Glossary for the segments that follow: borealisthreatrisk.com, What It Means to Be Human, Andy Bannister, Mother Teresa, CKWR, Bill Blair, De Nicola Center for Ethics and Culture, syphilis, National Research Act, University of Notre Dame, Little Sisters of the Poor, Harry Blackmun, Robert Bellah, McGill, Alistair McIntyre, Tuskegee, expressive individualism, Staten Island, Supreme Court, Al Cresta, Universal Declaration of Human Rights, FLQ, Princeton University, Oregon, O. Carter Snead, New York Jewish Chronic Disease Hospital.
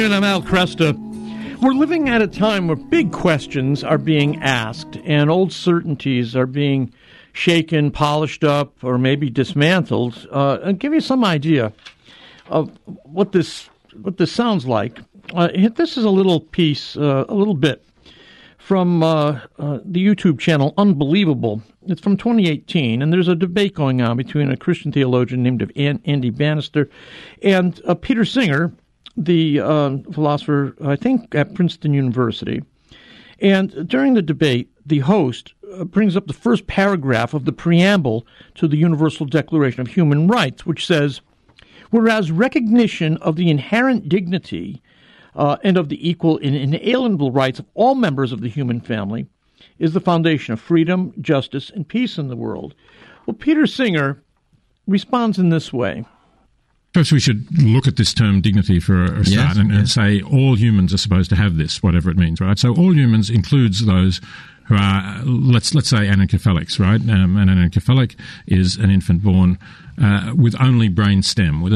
afternoon, I'm Al Cresta. We're living at a time where big questions are being asked and old certainties are being shaken, polished up, or maybe dismantled. I'll give you some idea of what this sounds like. This is a little piece, a little bit, from the YouTube channel Unbelievable. It's from 2018, and there's a debate going on between a Christian theologian named Andy Bannister and Peter Singer, the philosopher, I think, at Princeton University. And during the debate, the host brings up the first paragraph of the preamble to the Universal Declaration of Human Rights, which says, "Whereas recognition of the inherent dignity and of the equal and inalienable rights of all members of the human family is the foundation of freedom, justice, and peace in the world." Well, Peter Singer responds in this way. First, we should look at this term dignity for a start, and say all humans are supposed to have this, whatever it means, right? So all humans includes those who are, let's say, anencephalics, right? An anencephalic is an infant born with only brain stem, with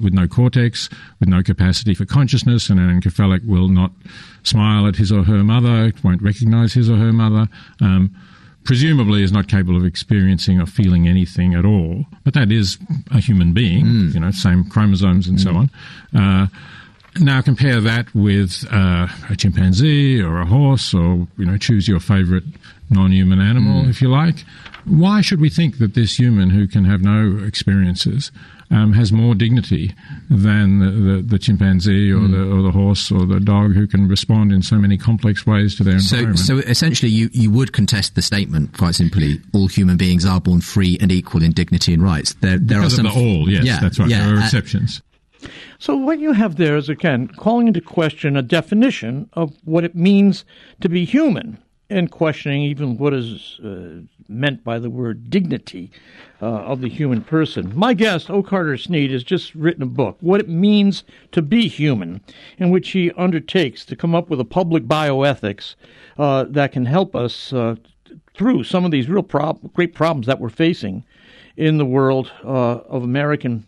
no cortex, with no capacity for consciousness. An anencephalic will not smile at his or her mother, won't recognize his or her mother, presumably is not capable of experiencing or feeling anything at all, but that is a human being, same chromosomes and so on. Now compare that with a chimpanzee or a horse or, choose your favorite non-human animal, if you like. Why should we think that this human who can have no experiences has more dignity than the chimpanzee or the horse or the dog who can respond in so many complex ways to their environment? So essentially you would contest the statement, quite simply, all human beings are born free and equal in dignity and rights. There are some... that's right. Yeah, there are exceptions. So what you have there is, again, calling into question a definition of what it means to be human and questioning even what is meant by the word dignity of the human person. My guest, O. Carter Snead, has just written a book, What It Means to Be Human, in which he undertakes to come up with a public bioethics that can help us through some of these real great problems that we're facing in the world of American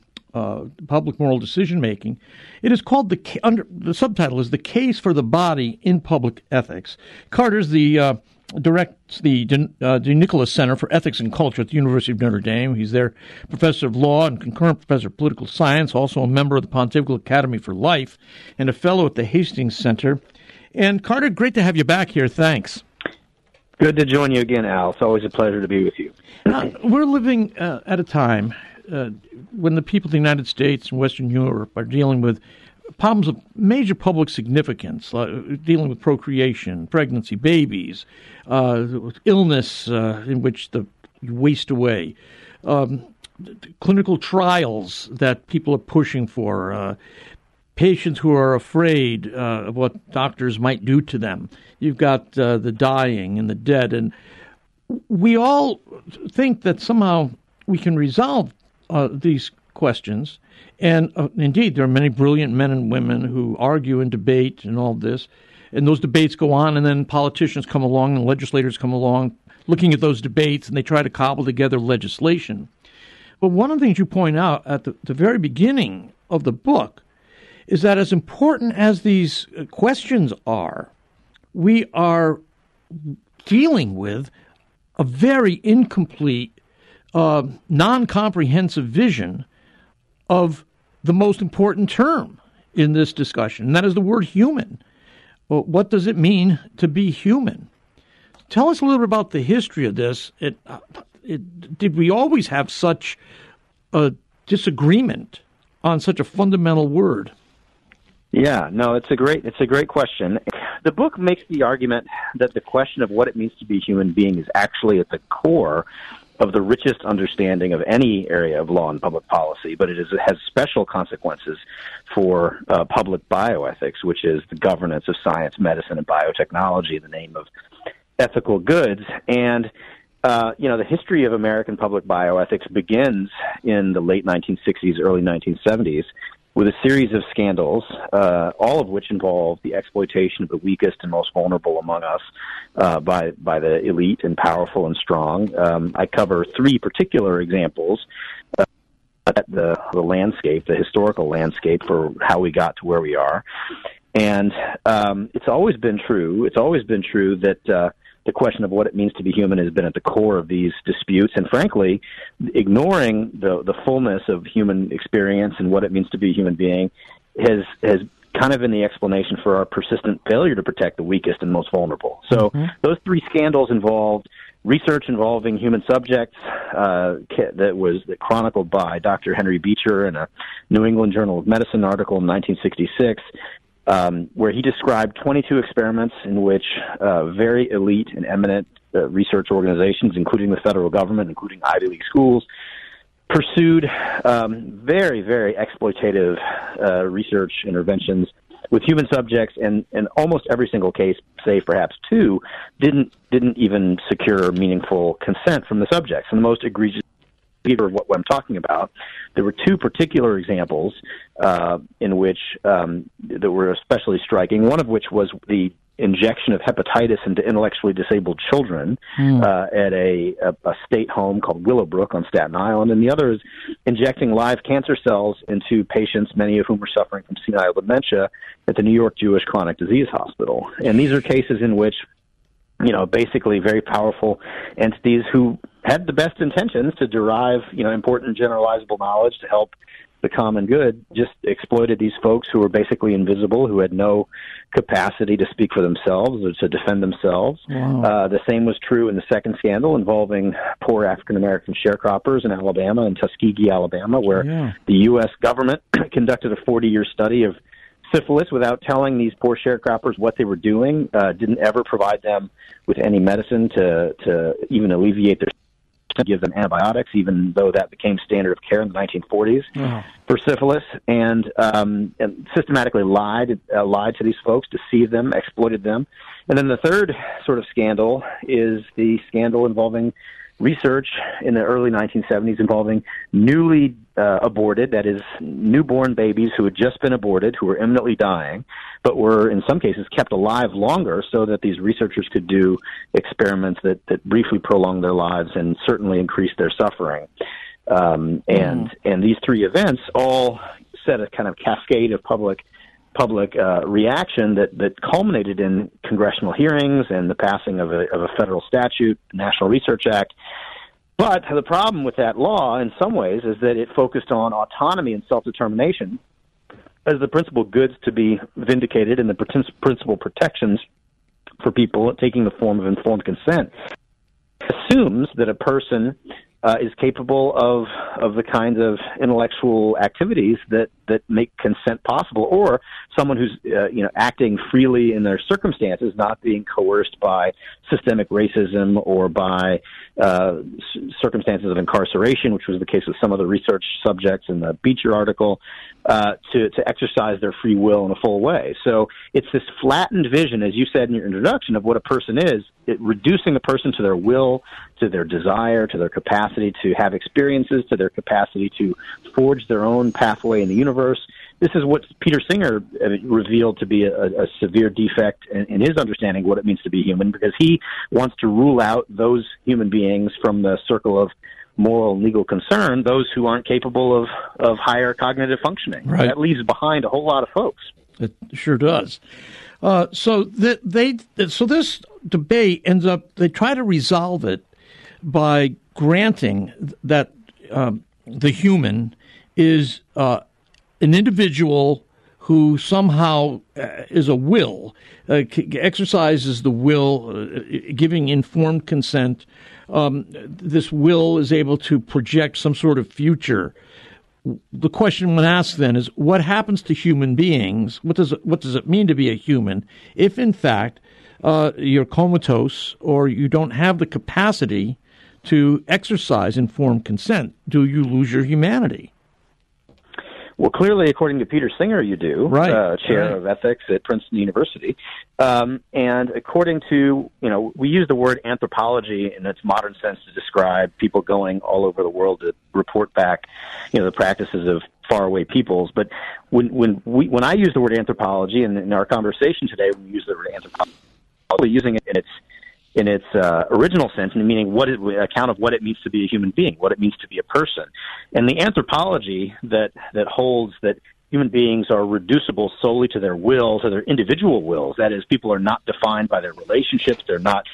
public moral decision-making. It is called, the subtitle is The Case for the Body in Public Ethics. Carter's directs the De Nicola Center for Ethics and Culture at the University of Notre Dame. He's their professor of law and concurrent professor of political science, also a member of the Pontifical Academy for Life, and a fellow at the Hastings Center. And Carter, great to have you back here. Thanks. Good to join you again, Al. It's always a pleasure to be with you. Now, we're living at a time when the people of the United States and Western Europe are dealing with problems of major public significance, dealing with procreation, pregnancy, babies, illness in which you waste away, clinical trials that people are pushing for, patients who are afraid of what doctors might do to them. You've got the dying and the dead. And we all think that somehow we can resolve these questions, and indeed there are many brilliant men and women who argue and debate and all this, and those debates go on, and then politicians come along and legislators come along looking at those debates, and they try to cobble together legislation. But one of the things you point out at the very beginning of the book is that as important as these questions are, we are dealing with a very incomplete, non-comprehensive vision of the most important term in this discussion, and that is the word human. Well, what does it mean to be human? Tell us a little bit about the history of this. Did we always have such a disagreement on such a fundamental word? Yeah, no, it's a great question. The book makes the argument that the question of what it means to be a human being is actually at the core of the richest understanding of any area of law and public policy, but it has special consequences for public bioethics, which is the governance of science, medicine, and biotechnology in the name of ethical goods. And the history of American public bioethics begins in the late 1960s, early 1970s, with a series of scandals, all of which involved the exploitation of the weakest and most vulnerable among us by the elite and powerful and strong. I cover three particular examples the landscape, the historical landscape for how we got to where we are. And it's always been true. It's always been true that the question of what it means to be human has been at the core of these disputes. And frankly, ignoring the fullness of human experience and what it means to be a human being has kind of been the explanation for our persistent failure to protect the weakest and most vulnerable. So those three scandals involved research involving human subjects that chronicled by Dr. Henry Beecher in a New England Journal of Medicine article in 1966, where he described 22 experiments in which very elite and eminent research organizations, including the federal government, including Ivy League schools, pursued very, very exploitative research interventions with human subjects, and in almost every single case, save perhaps two, didn't even secure meaningful consent from the subjects. And the most egregious of what I'm talking about, there were two particular examples in which that were especially striking, one of which was the injection of hepatitis into intellectually disabled children at a state home called Willowbrook on Staten Island, and the other is injecting live cancer cells into patients, many of whom are suffering from senile dementia, at the New York Jewish Chronic Disease Hospital. And these are cases in which, you know, basically very powerful entities who had the best intentions to derive, you know, important generalizable knowledge to help the common good, just exploited these folks who were basically invisible, who had no capacity to speak for themselves or to defend themselves. Wow. The same was true in the second scandal involving poor African-American sharecroppers in Alabama, in Tuskegee, Alabama, where the U.S. government conducted a 40-year study of syphilis without telling these poor sharecroppers what they were doing, didn't ever provide them with any medicine to even alleviate their to give them antibiotics, even though that became standard of care in the 1940s for syphilis, and systematically lied to these folks, deceived them, exploited them. And then the third sort of scandal is the scandal involving research in the early 1970s involving newly aborted, that is, newborn babies who had just been aborted, who were imminently dying, but were in some cases kept alive longer so that these researchers could do experiments that briefly prolonged their lives and certainly increased their suffering. And these three events all set a kind of cascade of public reaction that culminated in congressional hearings and the passing of a federal statute, the National Research Act. But the problem with that law, in some ways, is that it focused on autonomy and self-determination as the principal goods to be vindicated and the principal protections for people taking the form of informed consent. It assumes that a person is capable of the kinds of intellectual activities that make consent possible, or someone who's acting freely in their circumstances, not being coerced by systemic racism or by circumstances of incarceration, which was the case with some of the research subjects in the Beecher article, to exercise their free will in a full way. So it's this flattened vision, as you said in your introduction, of what a person is, reducing the person to their will, to their desire, to their capacity to have experiences, to their capacity to forge their own pathway in the universe. This is what Peter Singer revealed to be a severe defect in his understanding of what it means to be human, because he wants to rule out those human beings from the circle of moral and legal concern, those who aren't capable of higher cognitive functioning. Right. That leaves behind a whole lot of folks. It sure does. So this debate ends up, they try to resolve it by granting that the human is an individual who somehow is a will, exercises the will, giving informed consent. This will is able to project some sort of future. The question one asks then is, what happens to human beings? What does it mean to be a human if, in fact, you're comatose or you don't have the capacity to exercise informed consent? Do you lose your humanity? Well, clearly, according to Peter Singer, you do, right. Chair of ethics at Princeton University. And according to, we use the word anthropology in its modern sense to describe people going all over the world to report back, the practices of faraway peoples. But when I use the word anthropology, and in our conversation today, we use the word anthropology, using it in its in its original sense, meaning what account of what it means to be a human being, what it means to be a person. And the anthropology that holds that human beings are reducible solely to their wills, or their individual wills. That is, people are not defined by their relationships. They're not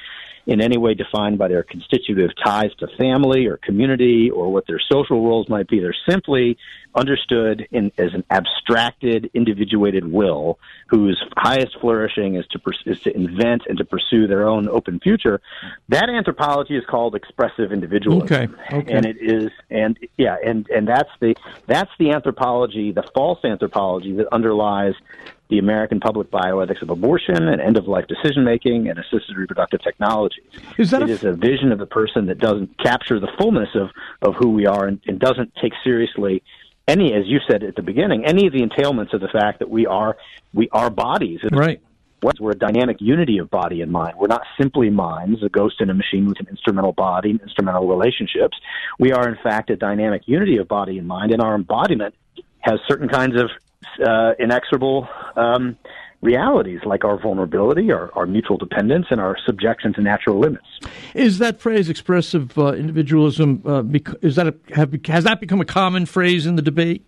in any way defined by their constitutive ties to family or community or what their social roles might be. They're simply understood as an abstracted, individuated will whose highest flourishing is to invent and to pursue their own open future. That anthropology is called expressive individualism. Okay. And it is, and that's the anthropology, the false anthropology that underlies the American public bioethics of abortion and end-of-life decision-making and assisted reproductive technologies. It is a vision of the person that doesn't capture the fullness of who we are and doesn't take seriously any, as you said at the beginning, any of the entailments of the fact that we are bodies. Right. We're a dynamic unity of body and mind. We're not simply minds, a ghost in a machine with an instrumental body and instrumental relationships. We are, in fact, a dynamic unity of body and mind, and our embodiment has certain kinds of inexorable realities, like our vulnerability, our mutual dependence, and our subjection to natural limits. Is that phrase, expressive individualism, has that become a common phrase in the debate?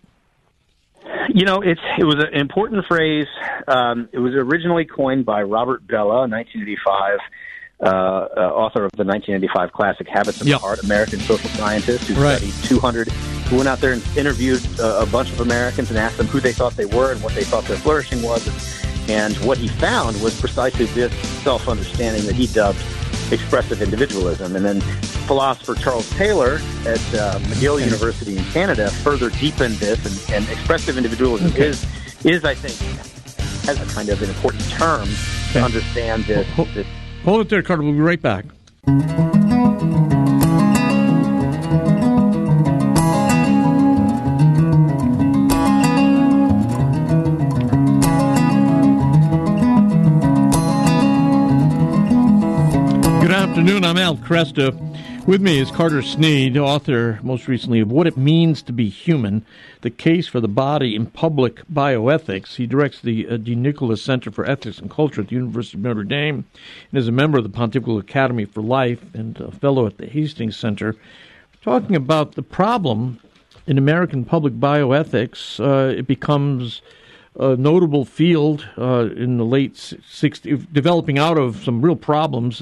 You know, it was an important phrase. It was originally coined by Robert Bellah in 1985, author of the 1985 classic Habits of the Heart, American social scientist who studied 200. Who went out there and interviewed a bunch of Americans and asked them who they thought they were and what they thought their flourishing was. And what he found was precisely this self-understanding that he dubbed expressive individualism. And then philosopher Charles Taylor at McGill University in Canada further deepened this, and expressive individualism is, I think, has a kind of an important term to understand this. Hold it there, Carter. We'll be right back. Good afternoon. I'm Al Cresta. With me is Carter Snead, author, most recently, of What It Means to Be Human, The Case for the Body in Public Bioethics. He directs the De Nicola Center for Ethics and Culture at the University of Notre Dame and is a member of the Pontifical Academy for Life and a fellow at the Hastings Center. We're talking about the problem in American public bioethics. It becomes a notable field in the late 60s, developing out of some real problems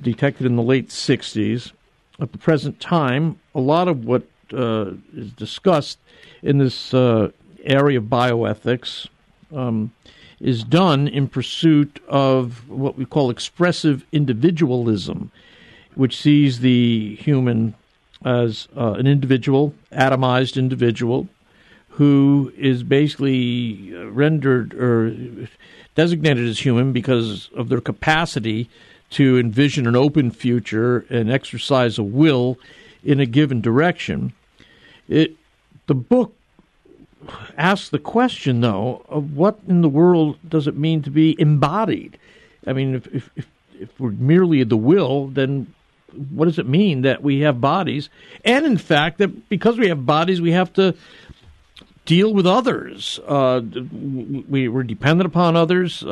detected in the late 60s. At the present time, a lot of what is discussed in this area of bioethics is done in pursuit of what we call expressive individualism, which sees the human as an individual, atomized individual, who is basically rendered or designated as human because of their capacity to envision an open future and exercise a will in a given direction. The book asks the question, though, of what in the world does it mean to be embodied? I mean, if we're merely the will, then what does it mean that we have bodies? And, in fact, that because we have bodies, we have to deal with others. We're dependent upon others.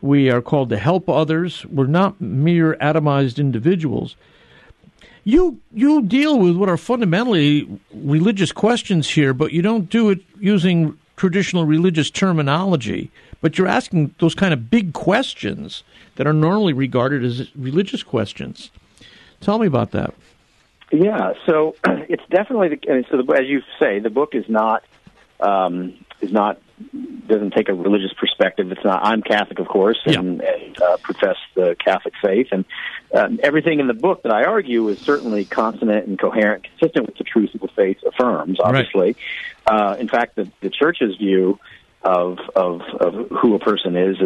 We are called to help others. We're not mere atomized individuals. You deal with what are fundamentally religious questions here, but you don't do it using traditional religious terminology. But you're asking those kind of big questions that are normally regarded as religious questions. Tell me about that. Yeah, so it's definitely as you say, the book is not doesn't take a religious perspective. It's not. I'm Catholic, of course, and profess the Catholic faith. And everything in the book that I argue is certainly consonant and coherent, consistent with the truth that the faith affirms. Obviously, in fact, the Church's view of who a person is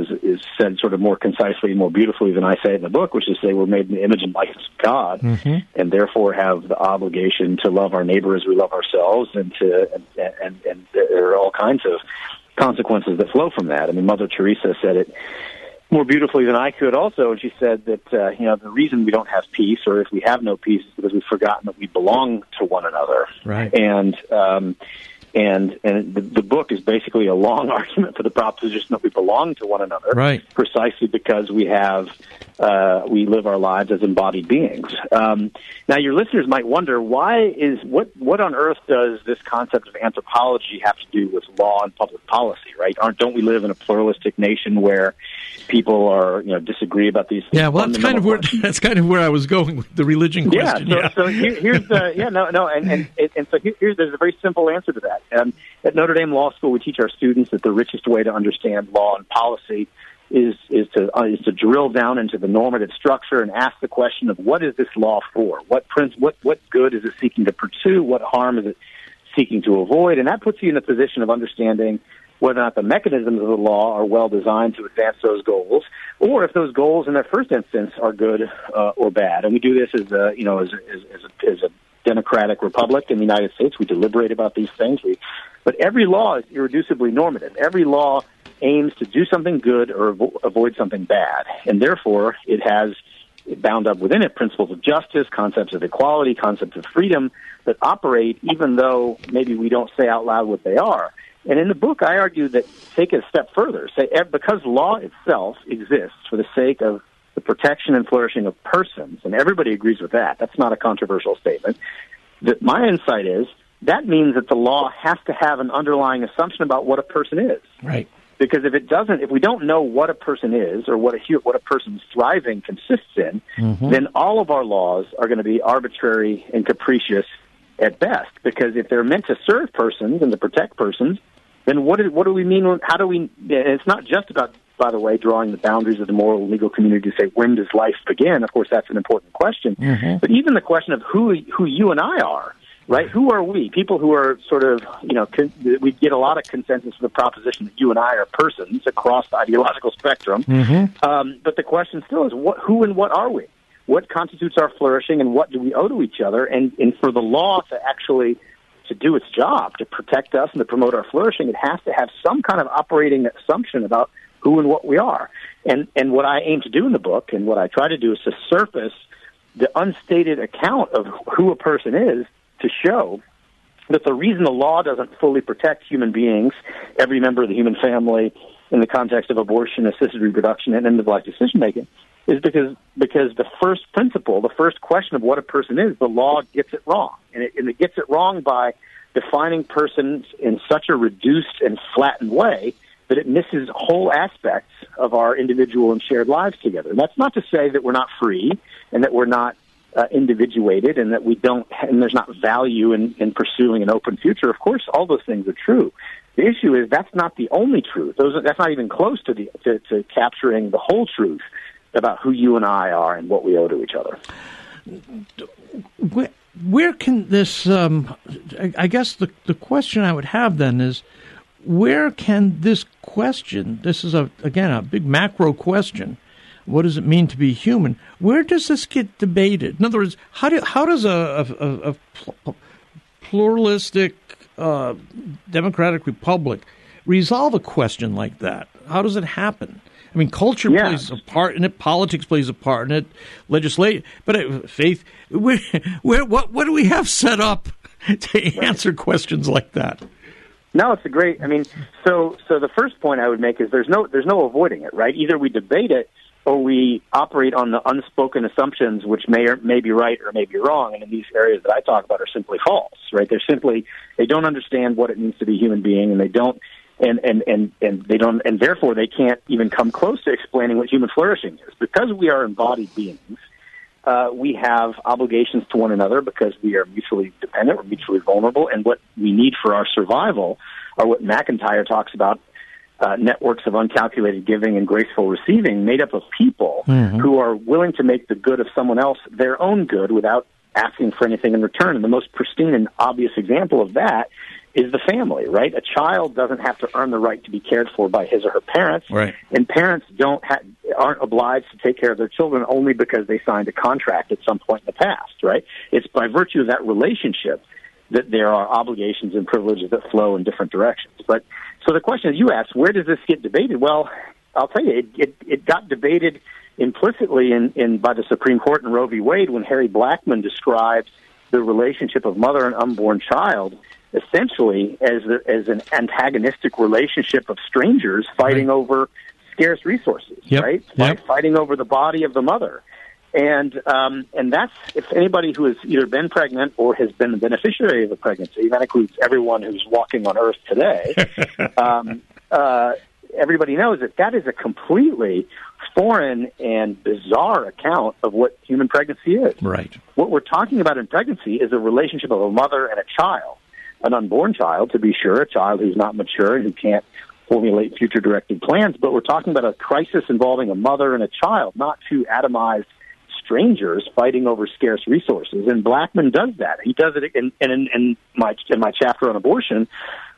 said sort of more concisely and more beautifully than I say it in the book, which is they were made in the image and likeness of God, and therefore have the obligation to love our neighbor as we love ourselves, and there are all kinds of consequences that flow from that. I mean, Mother Teresa said it more beautifully than I could also, and she said that the reason we don't have peace, or if we have no peace, is because we've forgotten that we belong to one another. Right. And the book is basically a long argument for the proposition that we belong to one another, precisely because we have we live our lives as embodied beings. Now, your listeners might wonder, what on earth does this concept of anthropology have to do with law and public policy, right? Don't we live in a pluralistic nation where people are, disagree about these things? Yeah, well, that's kind of where I was going with the religion question. Yeah, so here's the so there's a very simple answer to that. At Notre Dame Law School, we teach our students that the richest way to understand law and policy is to drill down into the normative structure and ask the question of what is this law for? What good is it seeking to pursue? What harm is it seeking to avoid? And that puts you in a position of understanding whether or not the mechanisms of the law are well designed to advance those goals, or if those goals in their first instance are good or bad. And we do this as a democratic republic in the United States. We deliberate about these things. But every law is irreducibly normative. Every law aims to do something good or avoid something bad. And therefore, it has bound up within it principles of justice, concepts of equality, concepts of freedom that operate even though maybe we don't say out loud what they are. And in the book, I argue that take it a step further. Say, because law itself exists for the sake of the protection and flourishing of persons, and everybody agrees with that. That's not a controversial statement. My insight is that means that the law has to have an underlying assumption about what a person is. Right. Because if we don't know what a person is or what a person's thriving consists in, then all of our laws are going to be arbitrary and capricious at best. Because if they're meant to serve persons and to protect persons, then what do we mean? How do we? It's not just about, by the way, drawing the boundaries of the moral and legal community to say when does life begin. Of course, that's an important question. But even the question of who you and I are. Right? Who are we? People who are sort of, we get a lot of consensus for the proposition that you and I are persons across the ideological spectrum. But the question still is, who and what are we? What constitutes our flourishing, and what do we owe to each other? And for the law to actually to do its job, to protect us and to promote our flourishing, it has to have some kind of operating assumption about who and what we are. And what I aim to do in the book, and what I try to do, is to surface the unstated account of who a person is, to show that the reason the law doesn't fully protect human beings, every member of the human family, in the context of abortion, assisted reproduction, and end-of-life decision-making, is because the first principle, the first question of what a person is, the law gets it wrong. And it gets it wrong by defining persons in such a reduced and flattened way that it misses whole aspects of our individual and shared lives together. And that's not to say that we're not free and that we're not individuated, and that we don't, and there's not value in pursuing an open future. Of course, all those things are true. The issue is that's not the only truth. That's not even close to to capturing the whole truth about who you and I are and what we owe to each other. Where can this? I guess the question I would have then is, where can this question? This is again a big macro question. What does it mean to be human? Where does this get debated? In other words, how does a pluralistic democratic republic resolve a question like that? How does it happen? I mean, culture plays a part in it, politics plays a part in it, legislation, but faith. What do we have set up to answer questions like that? No, it's a great. I mean, so the first point I would make is there's no avoiding it, right? Either we debate it, or we operate on the unspoken assumptions which may be right or may be wrong, and in these areas that I talk about are simply false, right? They don't understand what it means to be a human being, and they don't, and therefore they can't even come close to explaining what human flourishing is. Because we are embodied beings, we have obligations to one another because we are mutually dependent, we're mutually vulnerable, and what we need for our survival are what McIntyre talks about, networks of uncalculated giving and graceful receiving, made up of people who are willing to make the good of someone else their own good without asking for anything in return. And the most pristine and obvious example of that is the family, right? A child doesn't have to earn the right to be cared for by his or her parents, right? And parents aren't obliged to take care of their children only because they signed a contract at some point in the past, right? It's by virtue of that relationship that there are obligations and privileges that flow in different directions. But so the question that you asked, where does this get debated? Well, I'll tell you, it got debated implicitly by the Supreme Court in Roe v. Wade when Harry Blackmun described the relationship of mother and unborn child essentially as an antagonistic relationship of strangers fighting over scarce resources, right? Fighting over the body of the mother. And that's, if anybody who has either been pregnant or has been the beneficiary of a pregnancy, that includes everyone who's walking on Earth today, everybody knows that that is a completely foreign and bizarre account of what human pregnancy is. Right. What we're talking about in pregnancy is a relationship of a mother and a child, an unborn child, to be sure, a child who's not mature and who can't formulate future-directed plans, but we're talking about a crisis involving a mother and a child, not two atomized strangers fighting over scarce resources. And Blackmun does that. He does it in my chapter on abortion.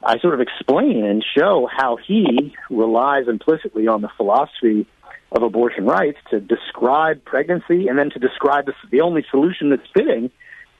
I sort of explain and show how he relies implicitly on the philosophy of abortion rights to describe pregnancy and then to describe the only solution that's fitting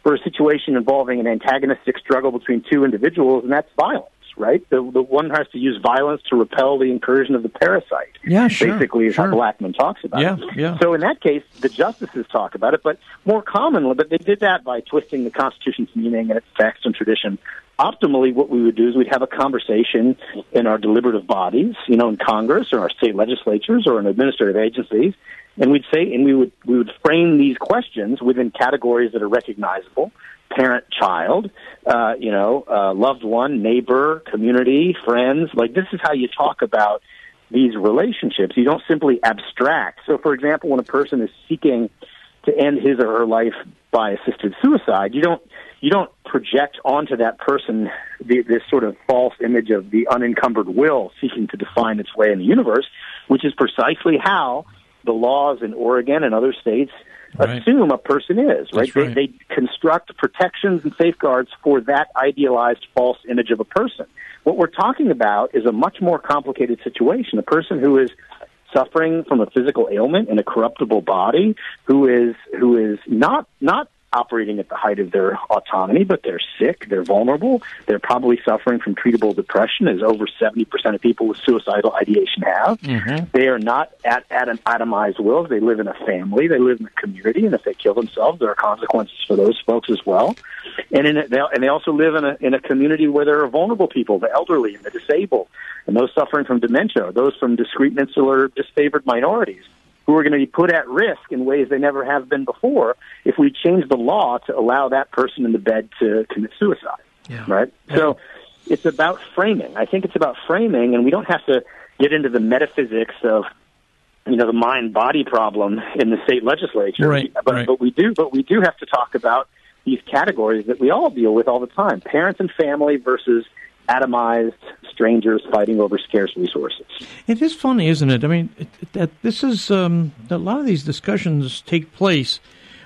for a situation involving an antagonistic struggle between two individuals, and that's violence, right? The one has to use violence to repel the incursion of the parasite, basically is how Blackmun talks about it. Yeah. So in that case, the justices talk about it, but more commonly, but they did that by twisting the Constitution's meaning and its text and tradition. Optimally, what we would do is we'd have a conversation in our deliberative bodies, you know, in Congress or our state legislatures or in administrative agencies, and we'd say, and we would frame these questions within categories that are recognizable: parent, child, loved one, neighbor, community, friends. Like, this is how you talk about these relationships. You don't simply abstract. So, for example, when a person is seeking to end his or her life by assisted suicide, you don't project onto that person this sort of false image of the unencumbered will seeking to define its way in the universe, which is precisely how the laws in Oregon and other states assume a person is, right? They construct protections and safeguards for that idealized false image of a person. What we're talking about is a much more complicated situation. A person who is suffering from a physical ailment in a corruptible body, who is not operating at the height of their autonomy, but they're sick, they're vulnerable, they're probably suffering from treatable depression, as over 70% of people with suicidal ideation have. Mm-hmm. They are not at an atomized will. They live in a family, they live in a community, and if they kill themselves, there are consequences for those folks as well. And they also live in a community where there are vulnerable people, the elderly and the disabled, and those suffering from dementia, those from discrete and insular disfavored minorities, who are going to be put at risk in ways they never have been before if we change the law to allow that person in the bed to commit suicide, right? Yeah. So it's about framing. I think it's about framing, and we don't have to get into the metaphysics of, you know, the mind-body problem in the state legislature. But we do have to talk about these categories that we all deal with all the time: parents and family versus atomized strangers fighting over scarce resources. It is funny, isn't it? I mean, a lot of these discussions take place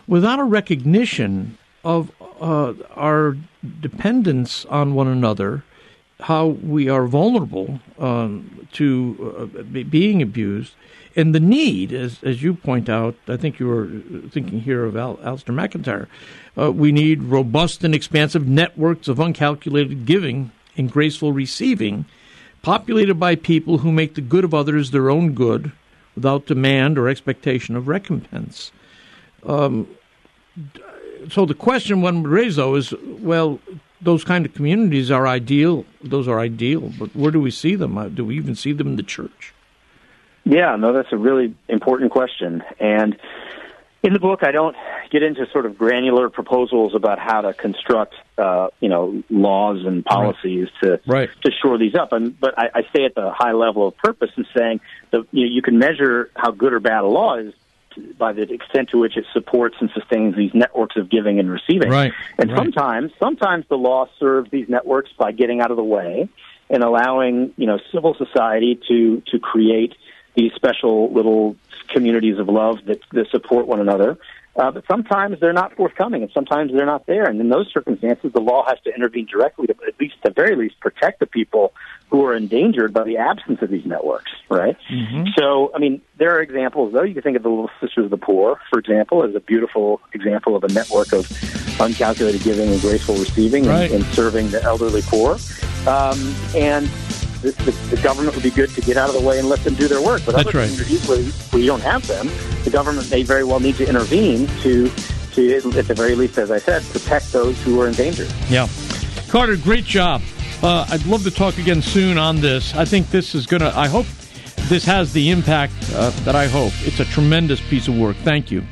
without a recognition of our dependence on one another, how we are vulnerable to being abused, and the need, as you point out, I think you were thinking here of Alistair McIntyre, we need robust and expansive networks of uncalculated giving and graceful receiving, populated by people who make the good of others their own good without demand or expectation of recompense. So the question one would raise, though, is, well, those kind of communities are ideal. Those are ideal, but where do we see them? Do we even see them in the church? Yeah, no, that's a really important question. And in the book, I don't get into sort of granular proposals about how to construct, laws and policies to shore these up. But I stay at the high level of purpose in saying that you can measure how good or bad a law is by the extent to which it supports and sustains these networks of giving and receiving. Right. And sometimes the law serves these networks by getting out of the way and allowing, civil society to create these special little communities of love that support one another. But sometimes they're not forthcoming, and sometimes they're not there. And in those circumstances, the law has to intervene directly to at the very least, protect the people who are endangered by the absence of these networks, right? Mm-hmm. So, I mean, there are examples, though. You can think of the Little Sisters of the Poor, for example, as a beautiful example of a network of uncalculated giving and graceful receiving and serving the elderly poor. The government would be good to get out of the way and let them do their work. But other communities where you don't have them, the government may very well need to intervene to at the very least, as I said, protect those who are in danger. Yeah. Carter, great job. I'd love to talk again soon on this. I think this is going to, I hope this has the impact that I hope. It's a tremendous piece of work. Thank you.